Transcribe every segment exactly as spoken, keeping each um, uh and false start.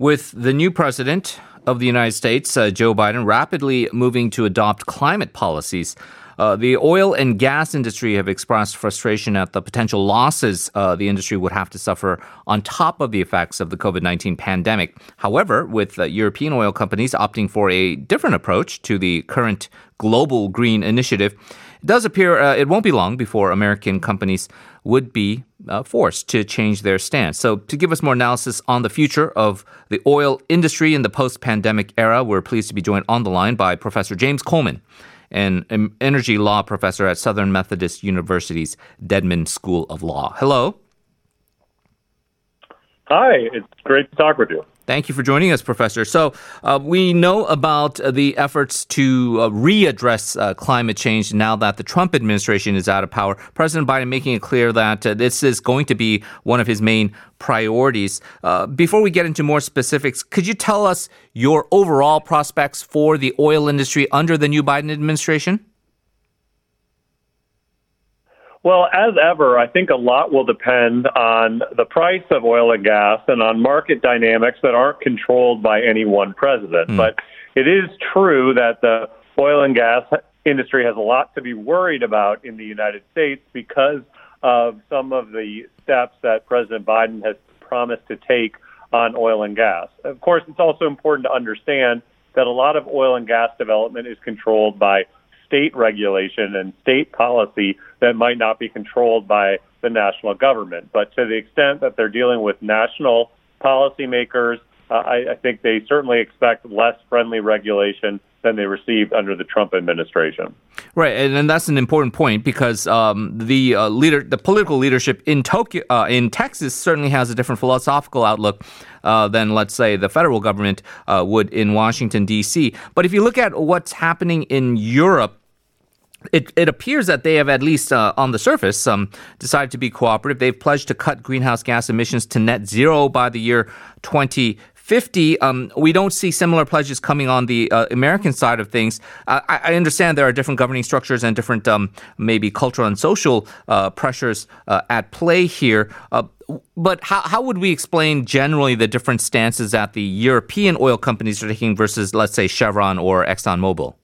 with the new president of the United States, uh, Joe Biden, rapidly moving to adopt climate policies. Uh, the oil and gas industry have expressed frustration at the potential losses uh, the industry would have to suffer on top of the effects of the covid nineteen pandemic. However, with uh, European oil companies opting for a different approach to the current global green initiative, it does appear uh, it won't be long before American companies would be uh, forced to change their stance. So to give us more analysis on the future of the oil industry in the post-pandemic era, we're pleased to be joined on the line by Professor James Coleman, an energy law professor at Southern Methodist University's Dedman School of Law. Hello. Hi, it's great to talk with you. Thank you for joining us, Professor. So uh, we know about the efforts to uh, readdress uh, climate change now that the Trump administration is out of power. President Biden making it clear that uh, this is going to be one of his main priorities. Uh, before we get into more specifics, could you tell us your overall prospects for the oil industry under the new Biden administration? Well, as ever, I think a lot will depend on the price of oil and gas and on market dynamics that aren't controlled by any one president. Mm. But it is true that the oil and gas industry has a lot to be worried about in the United States because of some of the steps that President Biden has promised to take on oil and gas. Of course, it's also important to understand that a lot of oil and gas development is controlled by state regulation and state policy that might not be controlled by the national government. But to the extent that they're dealing with national policymakers, uh, I, I think they certainly expect less friendly regulation than they received under the Trump administration. Right, and, and that's an important point because um, the uh, leader, the political leadership in Tokyo, uh, in Texas, certainly has a different philosophical outlook uh, than, let's say, the federal government uh, would in Washington, D C. But if you look at what's happening in Europe, It, it appears that they have, at least uh, on the surface, um, decided to be cooperative. They've pledged to cut greenhouse gas emissions to net zero by the year twenty fifty. Um, we don't see similar pledges coming on the uh, American side of things. Uh, I, I understand there are different governing structures and different um, maybe cultural and social uh, pressures uh, at play here. Uh, but how, how would we explain generally the different stances that the European oil companies are taking versus, let's say, Chevron or ExxonMobil?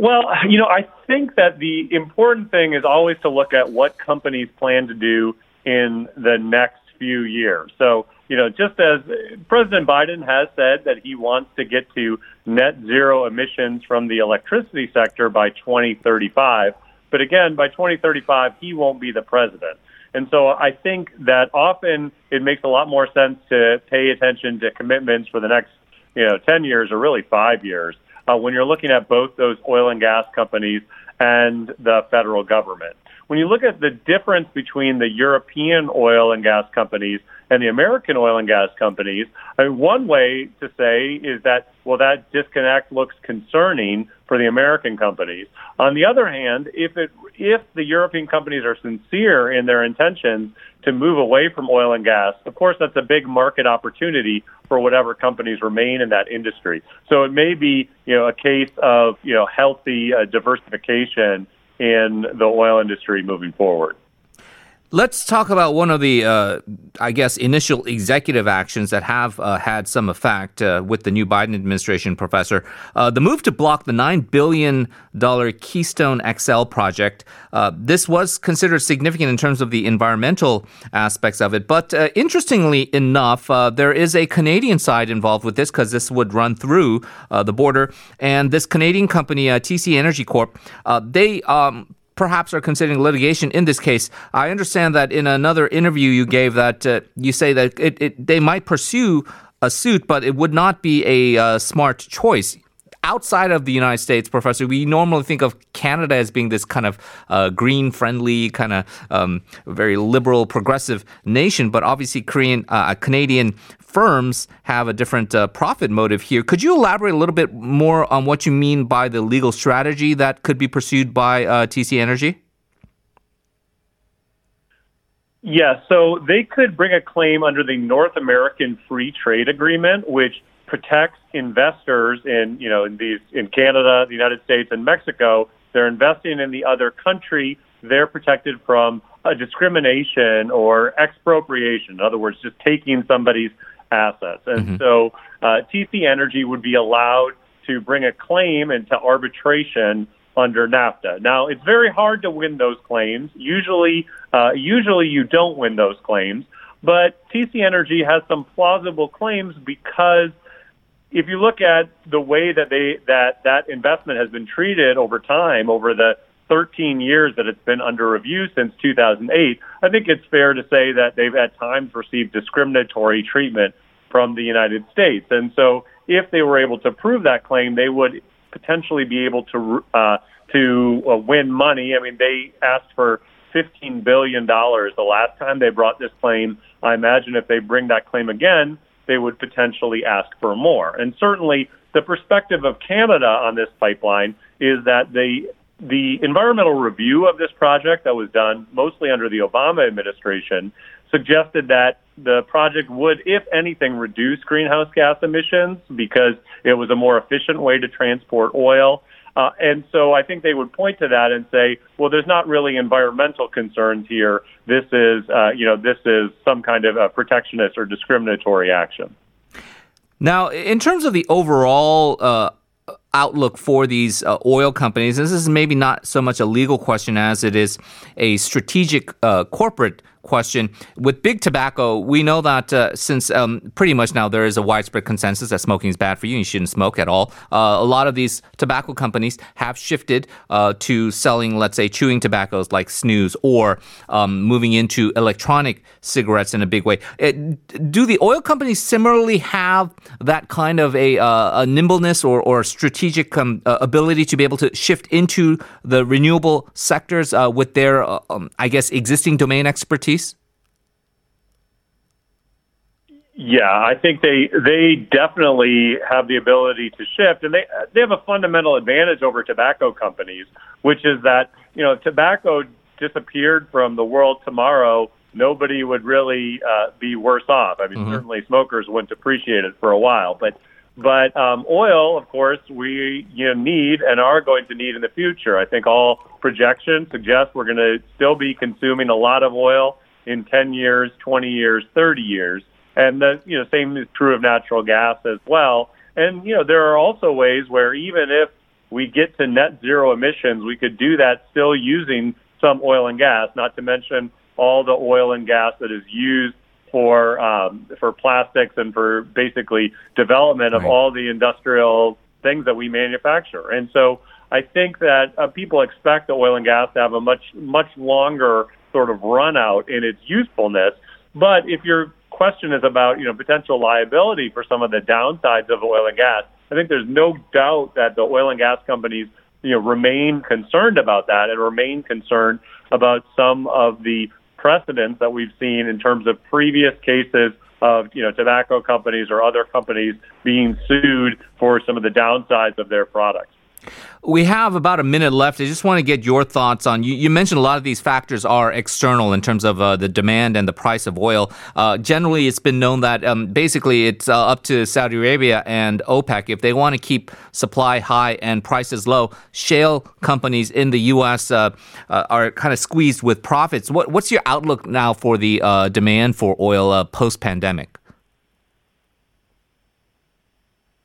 Well, you know, I think that the important thing is always to look at what companies plan to do in the next few years. So, you know, just as President Biden has said that he wants to get to net zero emissions from the electricity sector by twenty thirty-five. But again, by twenty thirty-five, he won't be the president. And so I think that often it makes a lot more sense to pay attention to commitments for the next, you know, ten years or really five years. Uh, when you're looking at both those oil and gas companies and the federal government. When you look at the difference between the European oil and gas companies and the American oil and gas companies, I mean, one way to say is that, well, that disconnect looks concerning for the American companies. On the other hand, if it, if the European companies are sincere in their intentions to move away from oil and gas, of course, that's a big market opportunity for whatever companies remain in that industry. So it may be, you know, a case of, you know, healthy uh, diversification in the oil industry moving forward. Let's talk about one of the, uh, I guess, initial executive actions that have uh, had some effect uh, with the new Biden administration, Professor. Uh, the move to block the nine billion dollars Keystone X L project. Uh, this was considered significant in terms of the environmental aspects of it. But uh, interestingly enough, uh, there is a Canadian side involved with this because this would run through uh, the border. And this Canadian company, uh, T C Energy Corp, uh, they... Um, perhaps are considering litigation in this case. I understand that in another interview you gave that uh, you say that it, it, they might pursue a suit, but it would not be a uh, smart choice. Outside of the United States, Professor, we normally think of Canada as being this kind of uh, green-friendly, kind of um, very liberal, progressive nation, but obviously Korean, uh, Canadian firms have a different uh, profit motive here. Could you elaborate a little bit more on what you mean by the legal strategy that could be pursued by uh, T C Energy? Yeah, so they could bring a claim under the North American Free Trade Agreement, which protects investors in, you know, in these in Canada, the United States, and Mexico. They're investing in the other country. They're protected from a discrimination or expropriation. In other words, just taking somebody's assets. And mm-hmm. so uh, T C Energy would be allowed to bring a claim into arbitration under NAFTA. Now, it's very hard to win those claims. Usually, uh, usually you don't win those claims. But T C Energy has some plausible claims because if you look at the way that they that that investment has been treated over time, over the thirteen years that it's been under review since two thousand eight, I think it's fair to say that they've at times received discriminatory treatment from the United States. And so if they were able to prove that claim, they would potentially be able to uh, to uh, win money. I mean, they asked for fifteen billion dollars the last time they brought this claim. I imagine if they bring that claim again, they would potentially ask for more. And certainly the perspective of Canada on this pipeline is that the the environmental review of this project that was done mostly under the Obama administration suggested that the project would, if anything, reduce greenhouse gas emissions because it was a more efficient way to transport oil. Uh, and so I think they would point to that and say, well, there's not really environmental concerns here. This is, uh, you know, this is some kind of a protectionist or discriminatory action. Now, in terms of the overall uh, outlook for these uh, oil companies, this is maybe not so much a legal question as it is a strategic uh, corporate question. With big tobacco, we know that uh, since um, pretty much now there is a widespread consensus that smoking is bad for you, you shouldn't smoke at all. Uh, a lot of these tobacco companies have shifted uh, to selling, let's say, chewing tobaccos like Snus or um, moving into electronic cigarettes in a big way. It, do the oil companies similarly have that kind of a, uh, a nimbleness or, or strategic um, uh, ability to be able to shift into the renewable sectors uh, with their, uh, um, I guess, existing domain expertise? Yeah, I think they they definitely have the ability to shift, and they they have a fundamental advantage over tobacco companies, which is that, you know, if tobacco disappeared from the world tomorrow, nobody would really uh, be worse off. I mean, mm-hmm. certainly smokers wouldn't appreciate it for a while, but but um, oil, of course, we you know, need and are going to need in the future. I think all projections suggest we're going to still be consuming a lot of oil in ten years, twenty years, thirty years. And the you know same is true of natural gas as well. And you know there are also ways where even if we get to net zero emissions, we could do that still using some oil and gas, not to mention all the oil and gas that is used for um, for plastics and for basically development of right. all the industrial things that we manufacture. And so I think that uh, people expect the oil and gas to have a much, much longer sort of run out in its usefulness. But if your question is about, you know, potential liability for some of the downsides of oil and gas, I think there's no doubt that the oil and gas companies, you know, remain concerned about that and remain concerned about some of the precedents that we've seen in terms of previous cases of, you know, tobacco companies or other companies being sued for some of the downsides of their products. We have about a minute left. I just want to get your thoughts on, you, you mentioned a lot of these factors are external in terms of uh, the demand and the price of oil. Uh, generally, it's been known that um, basically it's uh, up to Saudi Arabia and OPEC. If they want to keep supply high and prices low, shale companies in the U S uh, uh, are kind of squeezed with profits. What, what's your outlook now for the uh, demand for oil uh, post-pandemic?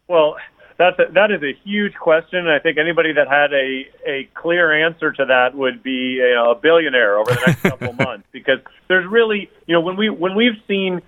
Well, That's a, that is a huge question, and I think anybody that had a, a clear answer to that would be you know, a billionaire over the next couple months, because there's really, you know, when we when we've seen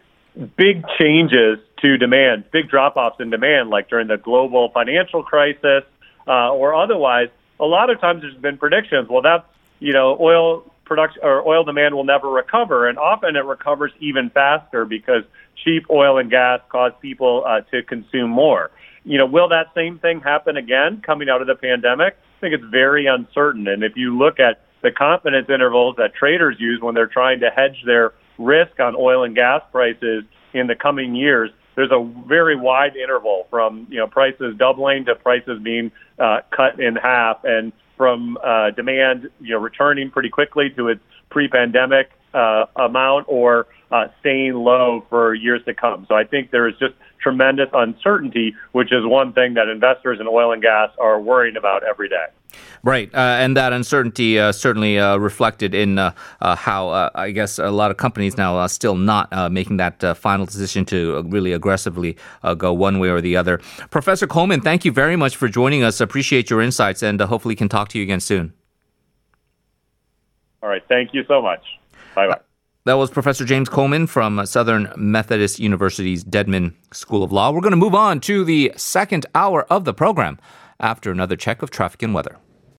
big changes to demand, big drop-offs in demand, like during the global financial crisis uh, or otherwise, a lot of times there's been predictions. Well, that's you know, oil production or oil demand will never recover, and often it recovers even faster because cheap oil and gas cause people uh, to consume more. You know, will that same thing happen again coming out of the pandemic? I think it's very uncertain. And if you look at the confidence intervals that traders use when they're trying to hedge their risk on oil and gas prices in the coming years, there's a very wide interval from, you know, prices doubling to prices being uh, cut in half, and from uh, demand, you know, returning pretty quickly to its pre-pandemic uh, amount or uh, staying low for years to come. So I think there is just tremendous uncertainty, which is one thing that investors in oil and gas are worrying about every day. Right. Uh, and that uncertainty uh, certainly uh, reflected in uh, uh, how, uh, I guess, a lot of companies now are still not uh, making that uh, final decision to really aggressively uh, go one way or the other. Professor Coleman, thank you very much for joining us. Appreciate your insights, and uh, hopefully can talk to you again soon. All right. Thank you so much. Bye-bye. Uh, That was Professor James Coleman from Southern Methodist University's Dedman School of Law. We're going to move on to the second hour of the program after another check of traffic and weather.